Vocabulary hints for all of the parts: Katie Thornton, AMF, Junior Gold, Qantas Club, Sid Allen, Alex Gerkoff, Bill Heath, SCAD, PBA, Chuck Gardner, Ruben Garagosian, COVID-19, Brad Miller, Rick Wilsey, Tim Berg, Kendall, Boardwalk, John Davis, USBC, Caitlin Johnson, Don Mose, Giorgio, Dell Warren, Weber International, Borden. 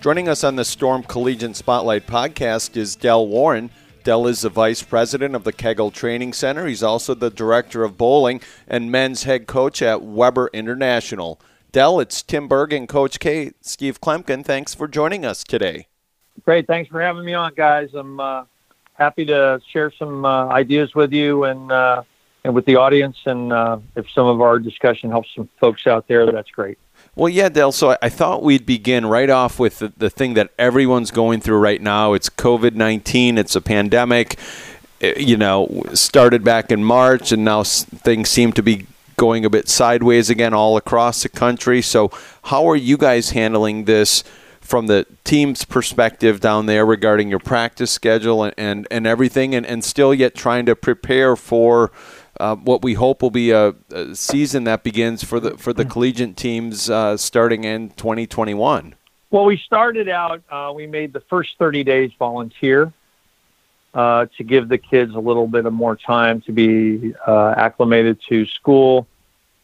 Joining us on the Storm Collegiate Spotlight podcast is Dell Warren. Dell is the vice president of the Kegel Training Center. He's also the director of bowling and men's head coach at Weber International. Dell, it's Tim Berg and Coach K, Steve Klimkin. Thanks for joining us today. Great. Thanks for having me on, guys. I'm happy to share some ideas with you and with the audience. And if some of our discussion helps some folks out there, that's great. Well, yeah, Dell, so I thought we'd begin right off with the thing that everyone's going through right now. It's COVID-19. It's a pandemic. It, started back in March, and now things seem to be going a bit sideways again all across the country. So how are you guys handling this from the team's perspective down there regarding your practice schedule and everything, and still yet trying to prepare for what we hope will be a season that begins for the collegiate teams starting in 2021? Well, we started out, we made the first 30 days volunteer to give the kids a little bit of more time to be acclimated to school.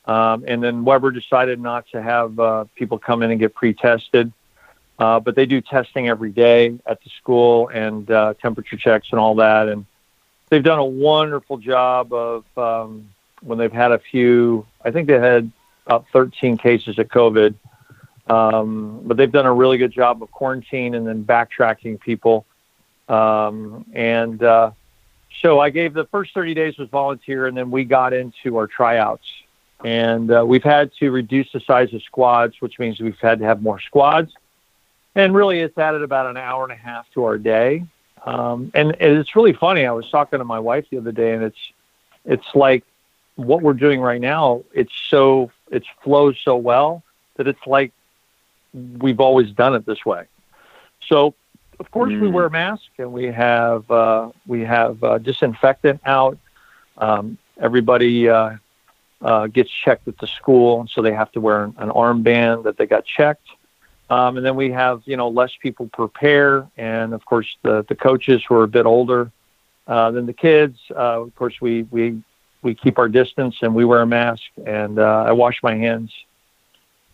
And then Weber decided not to have people come in and get pre-tested. But they do testing every day at the school and temperature checks and all that, and they've done a wonderful job of when they've had a few, I think they had about 13 cases of COVID, but they've done a really good job of quarantine and then backtracking people. So I gave the first 30 days was volunteer, and then we got into our tryouts. And we've had to reduce the size of squads, which means we've had to have more squads. And really, it's added about an hour and a half to our day. And it's really funny. I was talking to my wife the other day, and it's like what we're doing right now. It flows so well that it's like we've always done it this way. So of course we wear masks, and we have disinfectant out. Everybody gets checked at the school, so they have to wear an armband that they got checked. And then we have, less people prepare. And, of course, the coaches who are a bit older than the kids. Of course, we keep our distance and we wear a mask. And I wash my hands,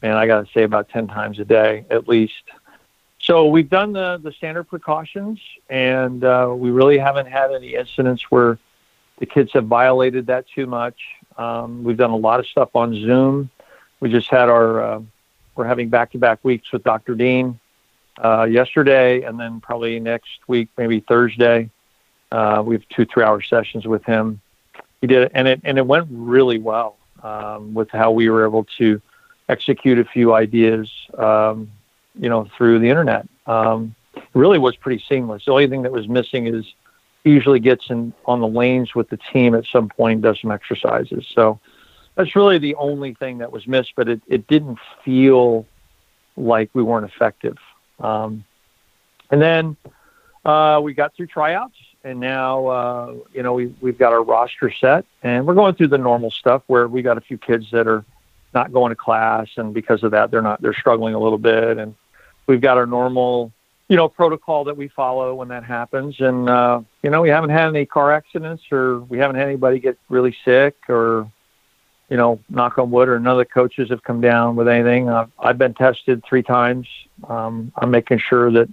and I got to say, about 10 times a day at least. So we've done the standard precautions, and we really haven't had any incidents where the kids have violated that too much. We've done a lot of stuff on Zoom. We just had we're having back-to-back weeks with Dr. Dean yesterday, and then probably next week, maybe Thursday. We have 2 3-hour sessions with him. He did it, and it went really well with how we were able to execute a few ideas, through the internet. It really was pretty seamless. The only thing that was missing is he usually gets in on the lanes with the team at some point, does some exercises. So that's really the only thing that was missed, but it didn't feel like we weren't effective. And then we got through tryouts, and now, we've got our roster set, and we're going through the normal stuff where we got a few kids that are not going to class, and because of that, they're struggling a little bit. And we've got our normal, protocol that we follow when that happens. And, we haven't had any car accidents, or we haven't had anybody get really sick, or knock on wood, or none of the coaches have come down with anything. I've been tested 3 times. I'm making sure that,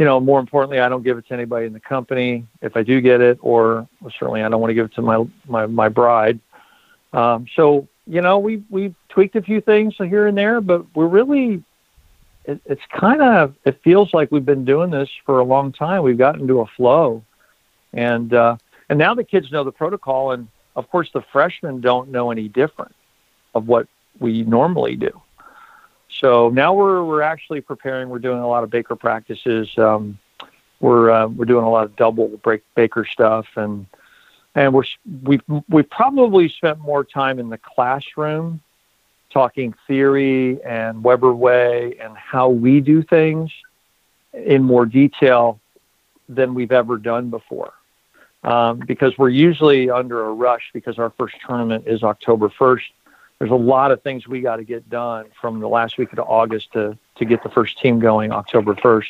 more importantly, I don't give it to anybody in the company if I do get it, or certainly I don't want to give it to my bride. So, we've tweaked a few things here and there, but we're really, it feels like we've been doing this for a long time. We've gotten into a flow, and now the kids know the protocol, and of course, the freshmen don't know any different of what we normally do. So now we're actually preparing. We're doing a lot of Baker practices. We're doing a lot of double Baker stuff, and we've probably spent more time in the classroom talking theory and Weber way and how we do things in more detail than we've ever done before, because we're usually under a rush because our first tournament is October 1st. There's a lot of things we got to get done from the last week of August to get the first team going October 1st.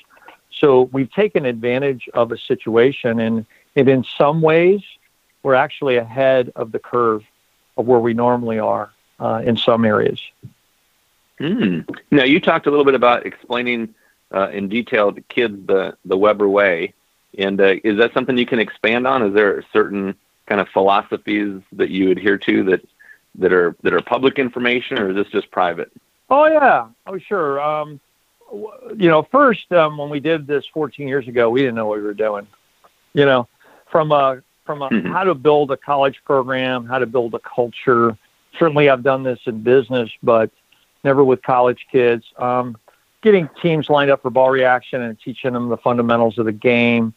So we've taken advantage of a situation, and in some ways, we're actually ahead of the curve of where we normally are in some areas. Now, you talked a little bit about explaining in detail to kids the Weber way, and is that something you can expand on? Is there certain kind of philosophies that you adhere to that are public information, or is this just private? Oh, yeah. Oh, sure. First, when we did this 14 years ago, we didn't know what we were doing, from how to build a college program, how to build a culture. Certainly I've done this in business, but never with college kids. Getting teams lined up for ball reaction and teaching them the fundamentals of the game,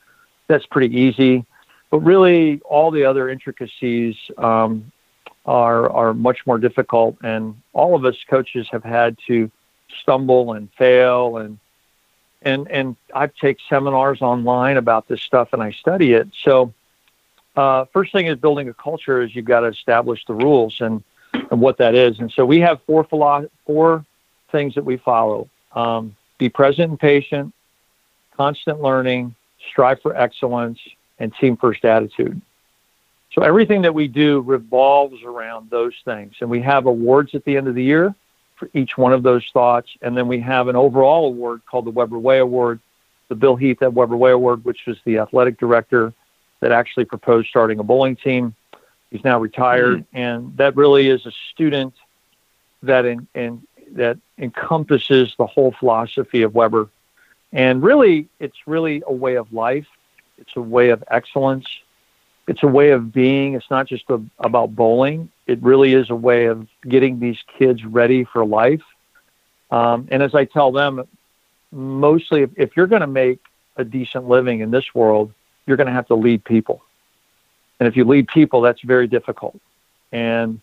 that's pretty easy. But really all the other intricacies, are much more difficult, and all of us coaches have had to stumble and fail, and I take seminars online about this stuff and I study it. So first thing is building a culture is you've got to establish the rules and what that is. And so we have four things that we follow. Be present and patient, constant learning, strive for excellence, and team first attitude. So everything that we do revolves around those things. And we have awards at the end of the year for each one of those thoughts. And then we have an overall award called the Weber Way Award, the Bill Heath at Weber Way Award, which was the athletic director that actually proposed starting a bowling team. He's now retired. And that really is a student that encompasses the whole philosophy of Weber. And really, it's really a way of life. It's a way of excellence. It's a way of being. It's not just about bowling. It really is a way of getting these kids ready for life. And as I tell them, mostly if you're going to make a decent living in this world, you're going to have to lead people. And if you lead people, that's very difficult. And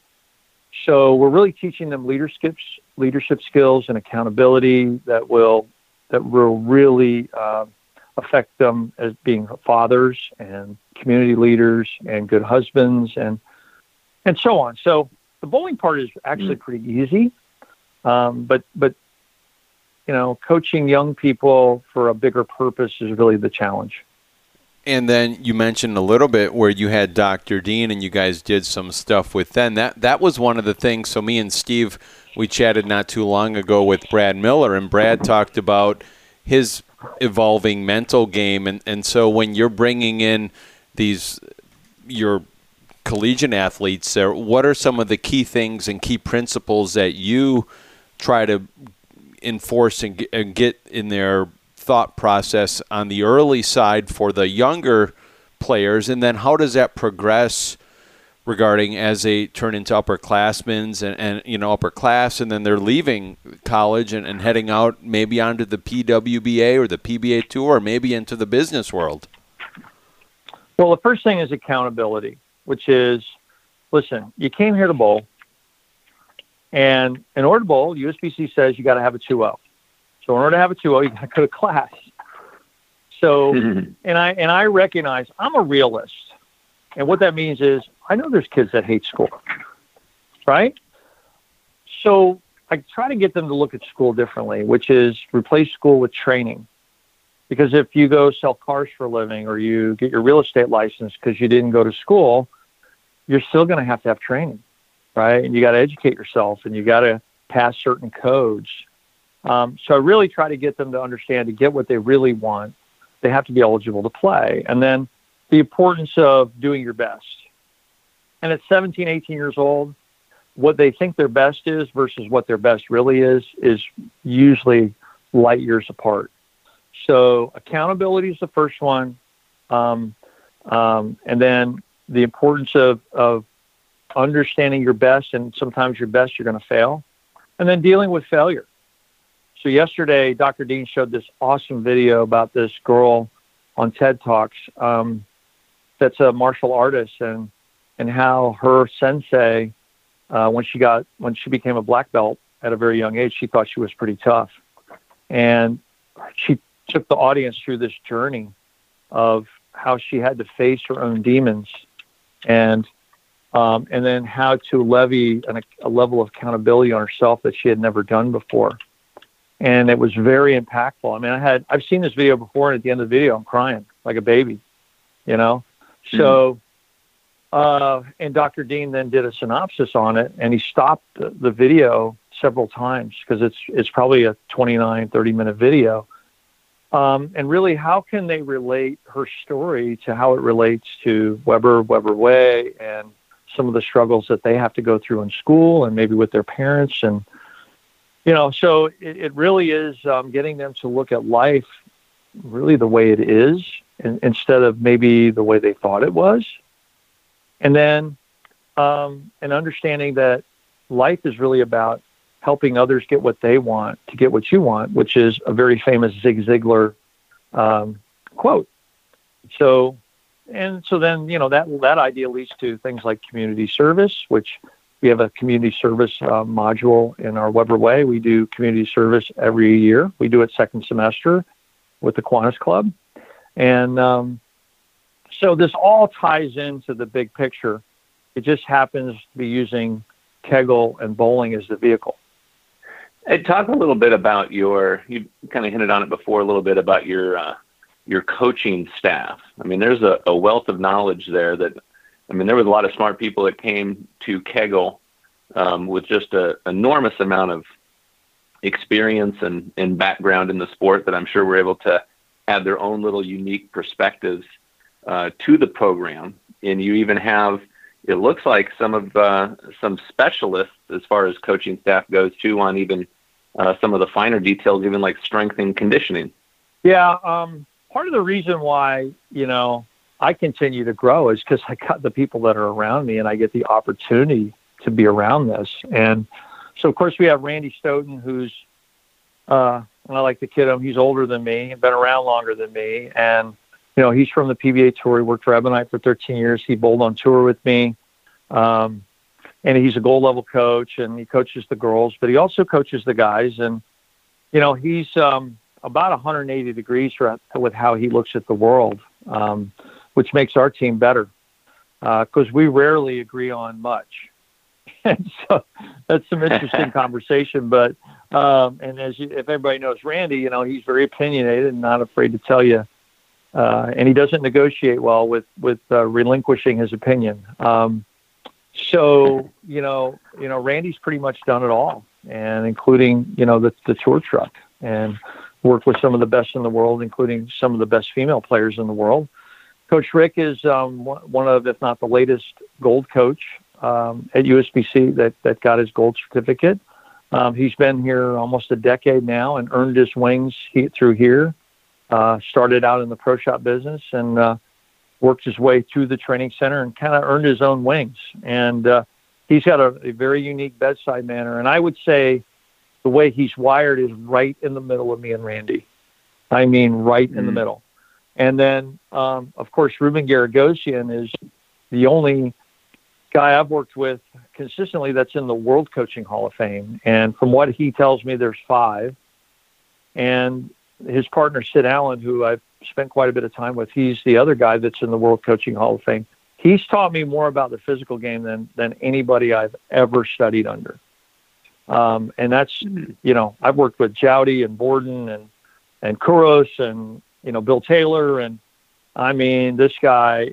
so we're really teaching them leadership skills and accountability that will really affect them as being fathers and community leaders and good husbands and so on. So the bowling part is actually pretty easy. But coaching young people for a bigger purpose is really the challenge. And then you mentioned a little bit where you had Dr. Dean and you guys did some stuff with them. That was one of the things. So me and Steve, we chatted not too long ago with Brad Miller, and Brad talked about his evolving mental game. And so when you're bringing in your collegiate athletes there, what are some of the key things and key principles that you try to enforce and get in their thought process on the early side for the younger players, and then how does that progress regarding as they turn into upperclassmen and upper class, and then they're leaving college and heading out maybe onto the PWBA or the PBA tour, or maybe into the business world? Well, the first thing is accountability, which is, listen, you came here to bowl, and in order to bowl, USBC says you got to have a 2-0. So in order to have a 2-0, you got to go to class. So, and I recognize I'm a realist. And what that means is I know there's kids that hate school, right? So I try to get them to look at school differently, which is replace school with training. Because if you go sell cars for a living or you get your real estate license because you didn't go to school, you're still going to have training, right? And you got to educate yourself and you got to pass certain codes. So I really try to get them to understand, to get what they really want, they have to be eligible to play. And then the importance of doing your best. And at 17, 18 years old, what they think their best is versus what their best really is usually light years apart. So accountability is the first one. And then the importance of understanding your best, and sometimes your best, you're going to fail. And then dealing with failure. So yesterday, Dr. Dean showed this awesome video about this girl on TED Talks that's a martial artist, and how her sensei, when she became a black belt at a very young age, she thought she was pretty tough. And she took the audience through this journey of how she had to face her own demons, and then how to levy a level of accountability on herself that she had never done before. And it was very impactful. I mean, I've seen this video before, and at the end of the video, I'm crying like a baby, you know? Mm-hmm. So, and Dr. Dean then did a synopsis on it, and he stopped the video several times, because it's probably a 29, 30-minute video. And really, how can they relate her story to how it relates to Weber Way, and some of the struggles that they have to go through in school and maybe with their parents. And, you know, so it really is getting them to look at life really the way it is, instead of maybe the way they thought it was. And then an understanding that life is really about helping others get what they want to get what you want, which is a very famous Zig Ziglar quote. So then, you know, that idea leads to things like community service, which we have a community service module in our Weber Way. We do community service every year. We do it second semester with the Qantas Club. And so this all ties into the big picture. It just happens to be using Kegel and bowling as the vehicle. Hey, talk a little bit about you kind of hinted on it before a little bit about your coaching staff. I mean, there's a wealth of knowledge there that, I mean, there was a lot of smart people that came to Kegel with just an enormous amount of experience and background in the sport that I'm sure were able to add their own little unique perspectives to the program. And you even have, it looks like some specialists as far as coaching staff goes too, on even some of the finer details, even like strength and conditioning. Yeah. Part of the reason why, you know, I continue to grow is because I got the people that are around me, and I get the opportunity to be around this. And so, of course, we have Randy Stoughton, who's, and I like to kid him, he's older than me, been around longer than me. And, you know, he's from the PBA tour. He worked for Ebonite for 13 years. He bowled on tour with me. And he's a gold level coach, and he coaches the girls, but he also coaches the guys. And, you know, he's, about 180 degrees with how he looks at the world, which makes our team better, because we rarely agree on much. And so that's some interesting conversation. But and if everybody knows Randy, you know, he's very opinionated and not afraid to tell you, and he doesn't negotiate well with relinquishing his opinion. So you know, Randy's pretty much done it all, and including, you know, the tour truck, and work with some of the best in the world, including some of the best female players in the world. Coach Rick is one of, if not the latest gold coach at USBC that got his gold certificate. He's been here almost a decade now and earned his wings through here. Started out in the pro shop business and worked his way through the training center and kind of earned his own wings. And he's got a very unique bedside manner. And I would say, the way he's wired is right in the middle of me and Randy. I mean, right in the middle. And then, of course, Ruben Garagosian is the only guy I've worked with consistently that's in the World Coaching Hall of Fame. And from what he tells me, there's 5. And his partner, Sid Allen, who I've spent quite a bit of time with, he's the other guy that's in the World Coaching Hall of Fame. He's taught me more about the physical game than anybody I've ever studied under. And that's, you know, I've worked with Jowdy and Borden and Kuros and, you know, Bill Taylor. And I mean, this guy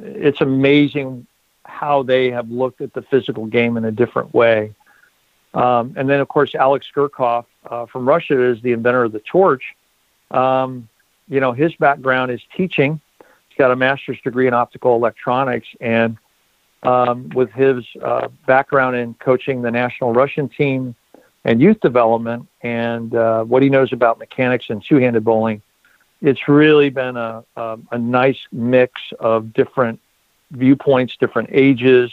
it's amazing how they have looked at the physical game in a different way. And then of course, Alex Gerkoff, from Russia, is the inventor of the torch. You know, his background is teaching. He's got a master's degree in optical electronics, and with his background in coaching the national Russian team and youth development, and what he knows about mechanics and two-handed bowling, it's really been a nice mix of different viewpoints, different ages.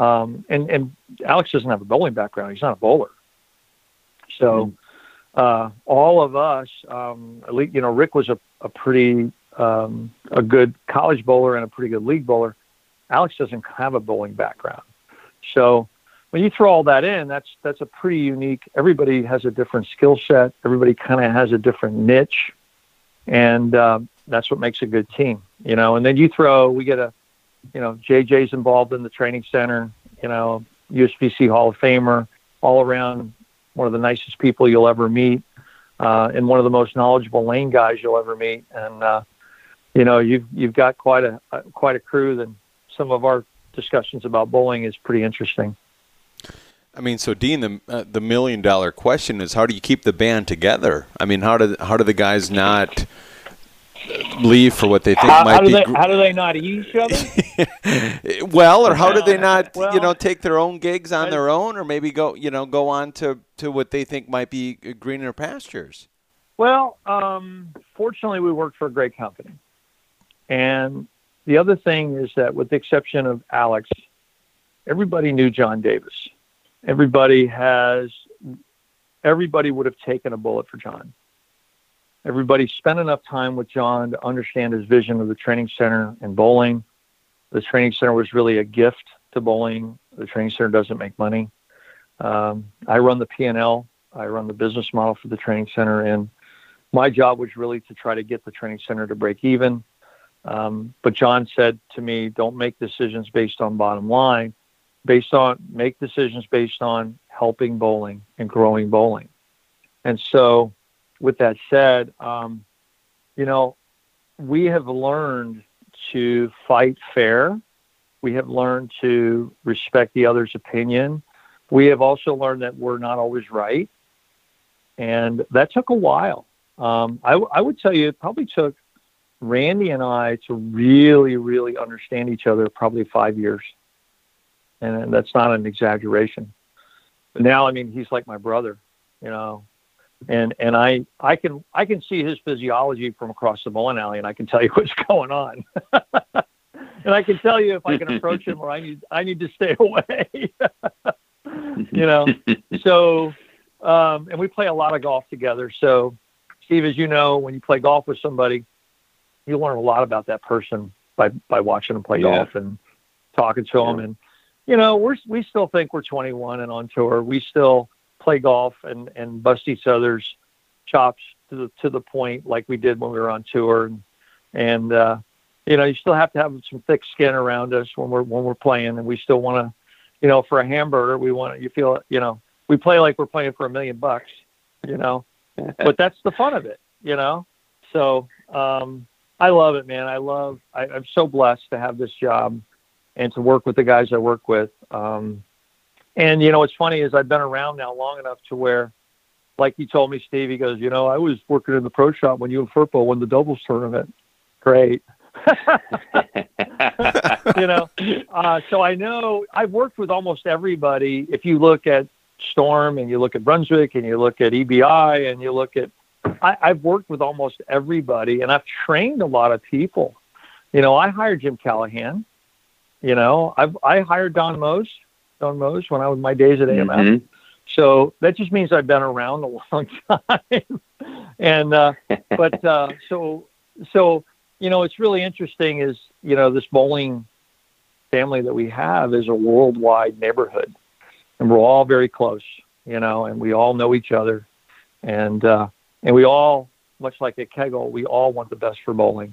And Alex doesn't have a bowling background. He's not a bowler. So all of us, at least, you know, Rick was a pretty a good college bowler and a pretty good league bowler. Alex doesn't have a bowling background. So when you throw all that in, that's a pretty unique, everybody has a different skill set. Everybody kind of has a different niche. And that's what makes a good team, you know. And then you throw, we get a, you know, JJ's involved in the training center, you know, USBC Hall of Famer, all around one of the nicest people you'll ever meet, and one of the most knowledgeable lane guys you'll ever meet. And, you know, you've got quite a crew. Then some of our discussions about bowling is pretty interesting. I mean, so Dean, the $1 million question is, how do you keep the band together? I mean, how do the guys not leave for what they think how do they not eat each other? Well, or how do they not, you know, take their own gigs on their own, or maybe go, you know, go on to what they think might be greener pastures? Well, fortunately, we work for a great company. And the other thing is that, with the exception of Alex, everybody knew John Davis. Everybody would have taken a bullet for John. Everybody spent enough time with John to understand his vision of the training center and bowling. The training center was really a gift to bowling. The training center doesn't make money. I run the P&L. I run the business model for the training center. And my job was really to try to get the training center to break even. But John said to me, don't make decisions based on bottom line, make decisions based on helping bowling and growing bowling. And so with that said, you know, we have learned to fight fair. We have learned to respect the other's opinion. We have also learned that we're not always right. And that took a while. I would tell you it probably took Randy and I to really, really understand each other, probably 5 years. And that's not an exaggeration. But now, I mean, he's like my brother, you know, and I can see his physiology from across the bowling alley, and I can tell you what's going on. And I can tell you if I can approach him or I need to stay away, you know? So, and we play a lot of golf together. So Steve, as you know, when you play golf with somebody, you learn a lot about that person by watching them play golf and talking to them. And, you know, we still think we're 21 and on tour. We still play golf and bust each other's chops to the point like we did when we were on tour. And you know, you still have to have some thick skin around us when we're playing. And we still want to, you know, for a hamburger, you know, we play like we're playing for $1 million, you know, but that's the fun of it, you know? So, I love it, man. I'm so blessed to have this job and to work with the guys I work with. And, you know, what's funny is I've been around now long enough to where, like he told me, Steve, he goes, you know, I was working in the pro shop when you and Furpo won the doubles tournament. Great. You know, so I know I've worked with almost everybody. If you look at Storm and you look at Brunswick and you look at EBI and you look at, I've worked with almost everybody, and I've trained a lot of people. You know, I hired Jim Callahan. You know, I hired Don Mose when I was my days at AMF. Mm-hmm. So that just means I've been around a long time. And, so, you know, it's really interesting is, you know, this bowling family that we have is a worldwide neighborhood, and we're all very close, you know, and we all know each other, and we all, much like at Kegel, we all want the best for bowling.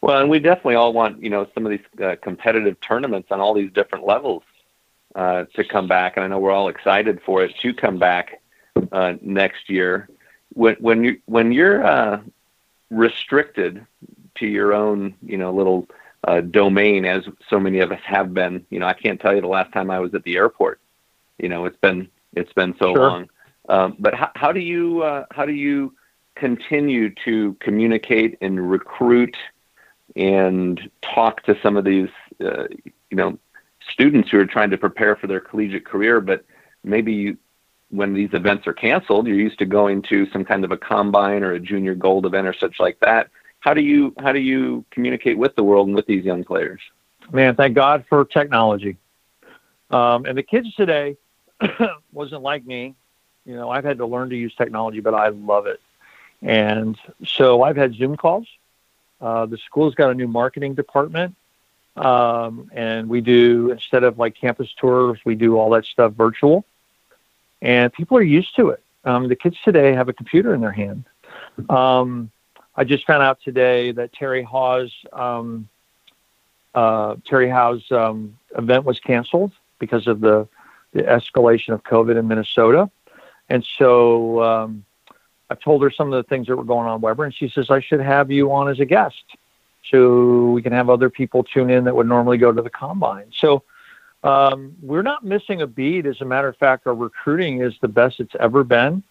Well, and we definitely all want, you know, some of these competitive tournaments on all these different levels to come back. And I know we're all excited for it to come back next year. When you're restricted to your own, you know, little domain, as so many of us have been, you know, I can't tell you the last time I was at the airport. You know, it's been so long. But how do you continue to communicate and recruit and talk to some of these, you know, students who are trying to prepare for their collegiate career? But maybe when these events are canceled, you're used to going to some kind of a combine or a Junior Gold event or such like that. How do you communicate with the world and with these young players? Man, thank God for technology. And the kids today wasn't like me. You know, I've had to learn to use technology, but I love it. And so I've had Zoom calls. The school's got a new marketing department, and we do, instead of like campus tours, we do all that stuff virtual, and people are used to it. The kids today have a computer in their hand. I just found out today that Terry Hawes' event was canceled because of the escalation of COVID in Minnesota. And so I told her some of the things that were going on, Weber, and she says, I should have you on as a guest so we can have other people tune in that would normally go to the combine. So we're not missing a beat. As a matter of fact, our recruiting is the best it's ever been.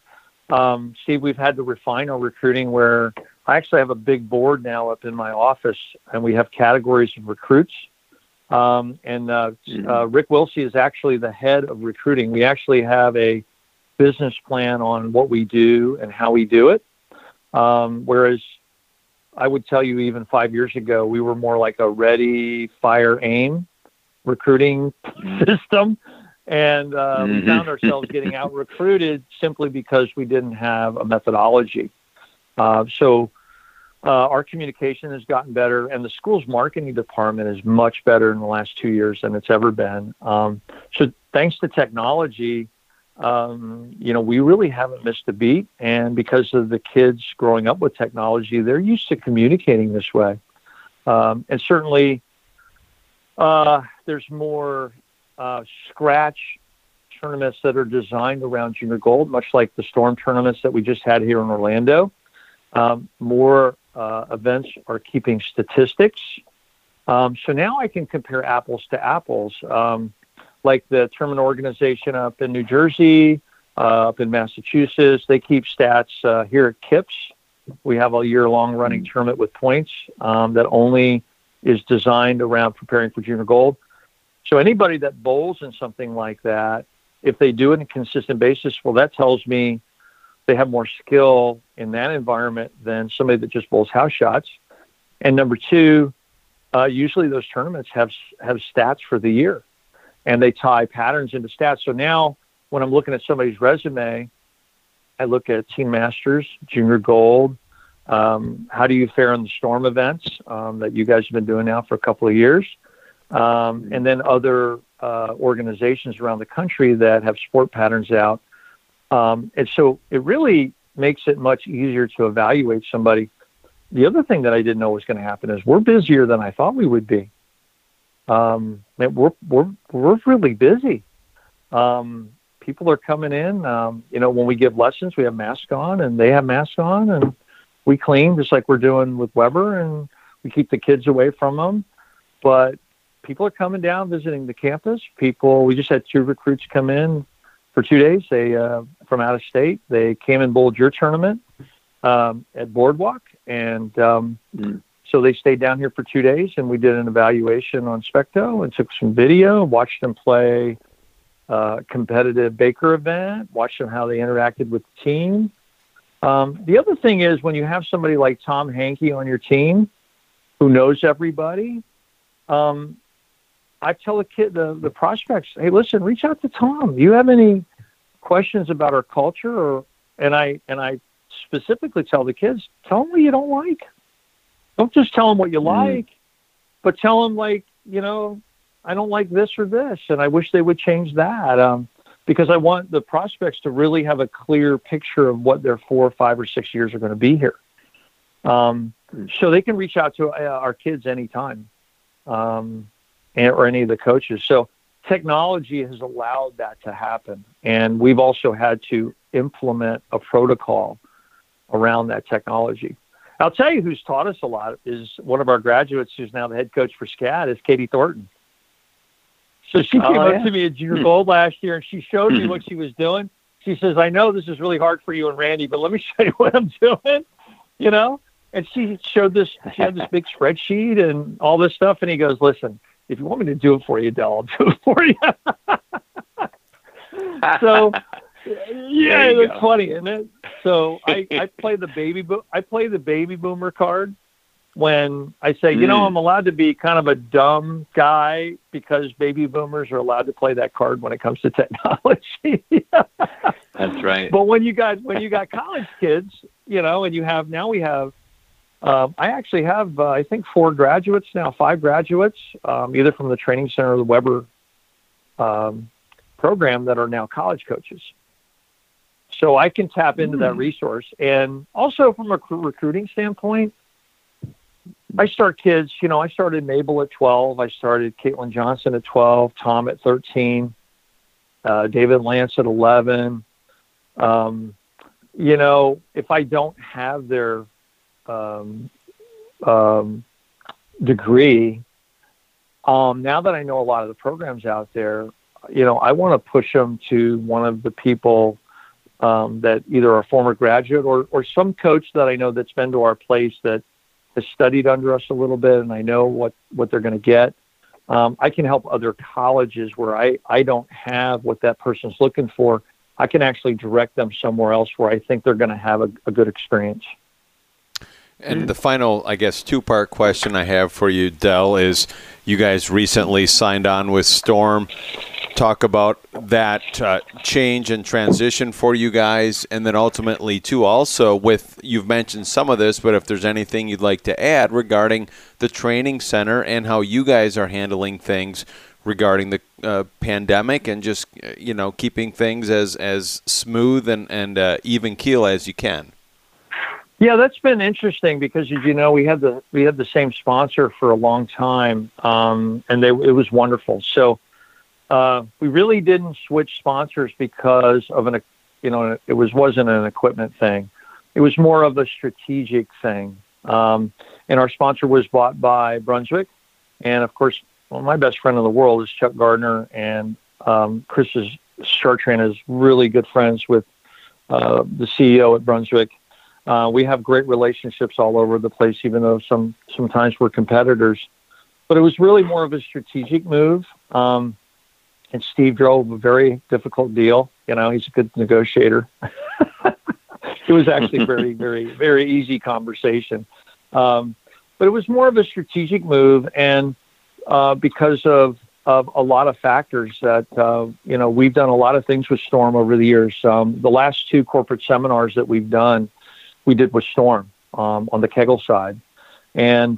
Steve, we've had to refine our recruiting where I actually have a big board now up in my office, and we have categories of recruits. Rick Wilsey is actually the head of recruiting. We actually have a business plan on what we do and how we do it. Whereas I would tell you even 5 years ago, we were more like a ready, fire, aim recruiting system. And we found ourselves getting out recruited simply because we didn't have a methodology. So our communication has gotten better, and the school's marketing department is much better in the last 2 years than it's ever been. So thanks to technology, we really haven't missed a beat. And because of the kids growing up with technology, they're used to communicating this way. And certainly there's more scratch tournaments that are designed around Junior Gold, much like the Storm tournaments that we just had here in Orlando. More events are keeping statistics. So now I can compare apples to apples, like the tournament organization up in New Jersey, up in Massachusetts. They keep stats here at Kips. We have a year-long running tournament with points that only is designed around preparing for Junior Gold. So anybody that bowls in something like that, if they do it on a consistent basis, well, that tells me they have more skill in that environment than somebody that just bowls house shots. And number two, usually those tournaments have stats for the year, and they tie patterns into stats. So now when I'm looking at somebody's resume, I look at Teen Masters, Junior Gold. How do you fare in the Storm events that you guys have been doing now for a couple of years? And then other organizations around the country that have sport patterns out. And so it really makes it much easier to evaluate somebody. The other thing that I didn't know was going to happen is we're busier than I thought we would be. We're really busy. People are coming in. When we give lessons, we have masks on, and they have masks on, and we clean just like we're doing with Weber, and we keep the kids away from them. But people are coming down, visiting the campus. We just had two recruits come in for 2 days. They from out of state. They came and bowled your tournament at Boardwalk, and so they stayed down here for 2 days. And we did an evaluation on Specto and took some video, watched them play a competitive Baker event, watched them how they interacted with the team. The other thing is when you have somebody like Tom Hankey on your team, who knows everybody. I tell the prospects, hey, listen, reach out to Tom. Do you have any questions about our culture? And I specifically tell the kids, tell them what you don't like. Don't just tell them what you like, but tell them, I don't like this or this, and I wish they would change that, because I want the prospects to really have a clear picture of what their 4, 5, or 6 years are going to be here. So they can reach out to our kids anytime. Or any of the coaches. So technology has allowed that to happen. And we've also had to implement a protocol around that technology. I'll tell you who's taught us a lot is one of our graduates who's now the head coach for SCAD is Katie Thornton. So she came up to me at Junior Gold last year, and she showed me what she was doing. She says, I know this is really hard for you and Randy, but let me show you what I'm doing, And she showed this, she had this big spreadsheet and all this stuff. And he goes, listen, if you want me to do it for you, Dell, I'll do it for you. So, yeah, it's funny, isn't it? So I play the baby boomer card when I say, I'm allowed to be kind of a dumb guy because baby boomers are allowed to play that card when it comes to technology. That's right. But when you got college kids, and you have, now we have, I actually have, I think, 5 graduates, either from the training center or the Weber program that are now college coaches. So I can tap into that resource. And also from a recruiting standpoint, I start kids, you know, I started Mabel at 12. I started Caitlin Johnson at 12, Tom at 13, David Lance at 11. You know, if I don't have their degree, now that I know a lot of the programs out there, you know, I want to push them to one of the people that either are former graduate or some coach that I know that's been to our place that has studied under us a little bit, and I know what they're going to get. I can help other colleges where I don't have what that person's looking for. I can actually direct them somewhere else where I think they're going to have a good experience. And the final, I guess, two-part question I have for you, Dell, is you guys recently signed on with Storm. Talk about that change and transition for you guys, and then ultimately, too, also with, you've mentioned some of this, but if there's anything you'd like to add regarding the training center and how you guys are handling things regarding the pandemic and just, you know, keeping things as smooth and even keel as you can. Yeah, that's been interesting because, as you know, we had the same sponsor for a long time, and it was wonderful. So we really didn't switch sponsors because of it wasn't an equipment thing. It was more of a strategic thing. And our sponsor was bought by Brunswick, and of course, well, my best friend in the world is Chuck Gardner, and Chris's Chartrand is really good friends with the CEO at Brunswick. We have great relationships all over the place, even though sometimes we're competitors. But it was really more of a strategic move. And Steve drove a very difficult deal. You know, he's a good negotiator. It was actually very, very, very easy conversation. But it was more of a strategic move, and because of a lot of factors that, you know, we've done a lot of things with Storm over the years. The last two corporate seminars that we've done, we did with Storm on the Kegel side. And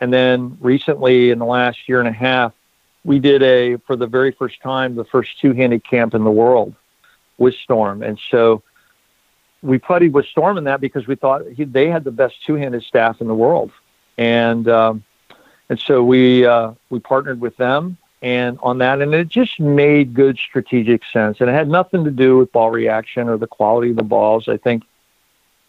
then recently in the last year and a half, we did for the very first time, the first two-handed camp in the world with Storm. And so we puttied with Storm in that because we thought they had the best two-handed staff in the world. And so we partnered with them and on that, and it just made good strategic sense. And it had nothing to do with ball reaction or the quality of the balls. I think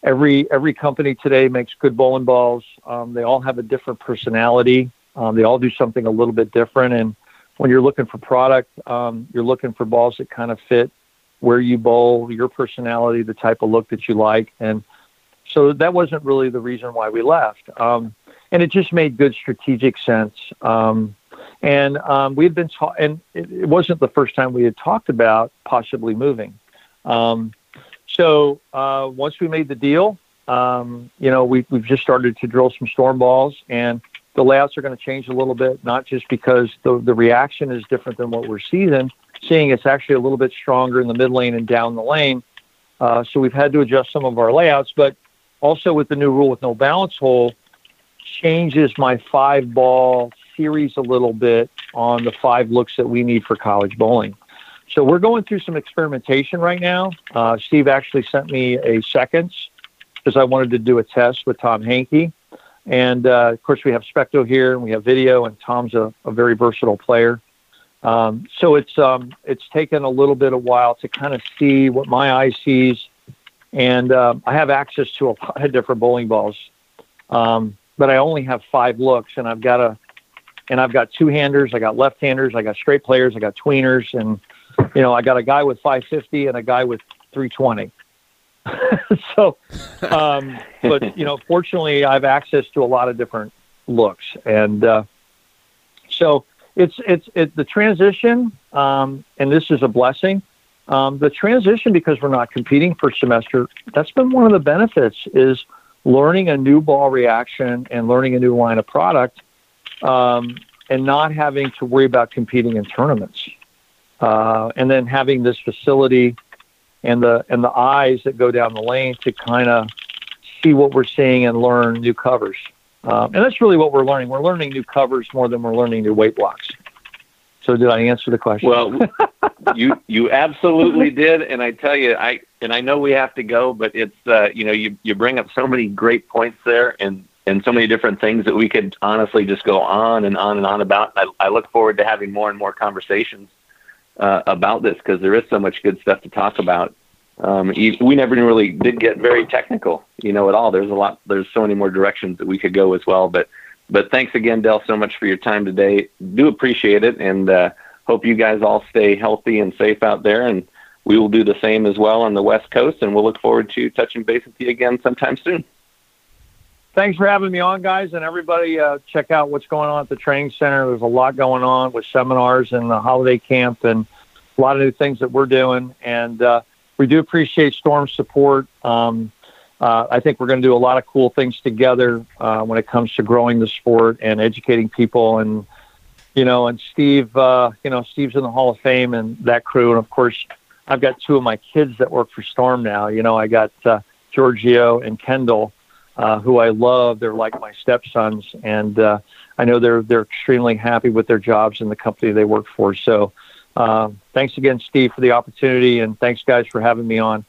every company today makes good bowling balls. They all have a different personality. They all do something a little bit different. And when you're looking for product, you're looking for balls that kind of fit where you bowl, your personality, the type of look that you like. And so that wasn't really the reason why we left. And it just made good strategic sense. We had been and it wasn't the first time we had talked about possibly moving. So once we made the deal, you know, we've just started to drill some Storm balls, and the layouts are going to change a little bit, not just because the reaction is different than what we're seeing. It's actually a little bit stronger in the mid lane and down the lane. So we've had to adjust some of our layouts, but also with the new rule with no balance hole, changes my 5-ball series a little bit on the 5 looks that we need for college bowling. So we're going through some experimentation right now. Steve actually sent me a seconds because I wanted to do a test with Tom Hankey. And, of course, we have Specto here and we have video, and Tom's a very versatile player. So it's taken a little bit of while to kind of see what my eye sees. And I have access to a lot of different bowling balls. But I only have 5 looks, and I've got two-handers, I got left-handers, I got straight players, I got tweeners, and, you know, I got a guy with 550 and a guy with 320. So, but, you know, fortunately, I have access to a lot of different looks. And so it's the transition, and this is a blessing. The transition, because we're not competing for semester, that's been one of the benefits, is learning a new ball reaction and learning a new line of product, and not having to worry about competing in tournaments. And then having this facility and the eyes that go down the lane to kind of see what we're seeing and learn new covers. And that's really what we're learning. We're learning new covers more than we're learning new weight blocks. So did I answer the question? Well, you absolutely did. And I tell you, I and I know we have to go, but it's, you know, you bring up so many great points there and so many different things that we could honestly just go on and on and on about. I look forward to having more and more conversations about this, because there is so much good stuff to talk about. We never really did get very technical, you know, at all. There's so many more directions that we could go as well. But thanks again, Dell, so much for your time today. Do appreciate it, and hope you guys all stay healthy and safe out there. And we will do the same as well on the West Coast, and we'll look forward to touching base with you again sometime soon. Thanks for having me on, guys, and everybody check out what's going on at the training center. There's a lot going on with seminars and the holiday camp and a lot of new things that we're doing, and we do appreciate Storm's support. I think we're going to do a lot of cool things together when it comes to growing the sport and educating people, and, you know, and Steve, you know, Steve's in the Hall of Fame and that crew, and, of course, I've got two of my kids that work for Storm now. You know, I got Giorgio and Kendall, who I love. They're like my stepsons, and I know they're extremely happy with their jobs and the company they work for. So thanks again, Steve, for the opportunity, and thanks, guys, for having me on.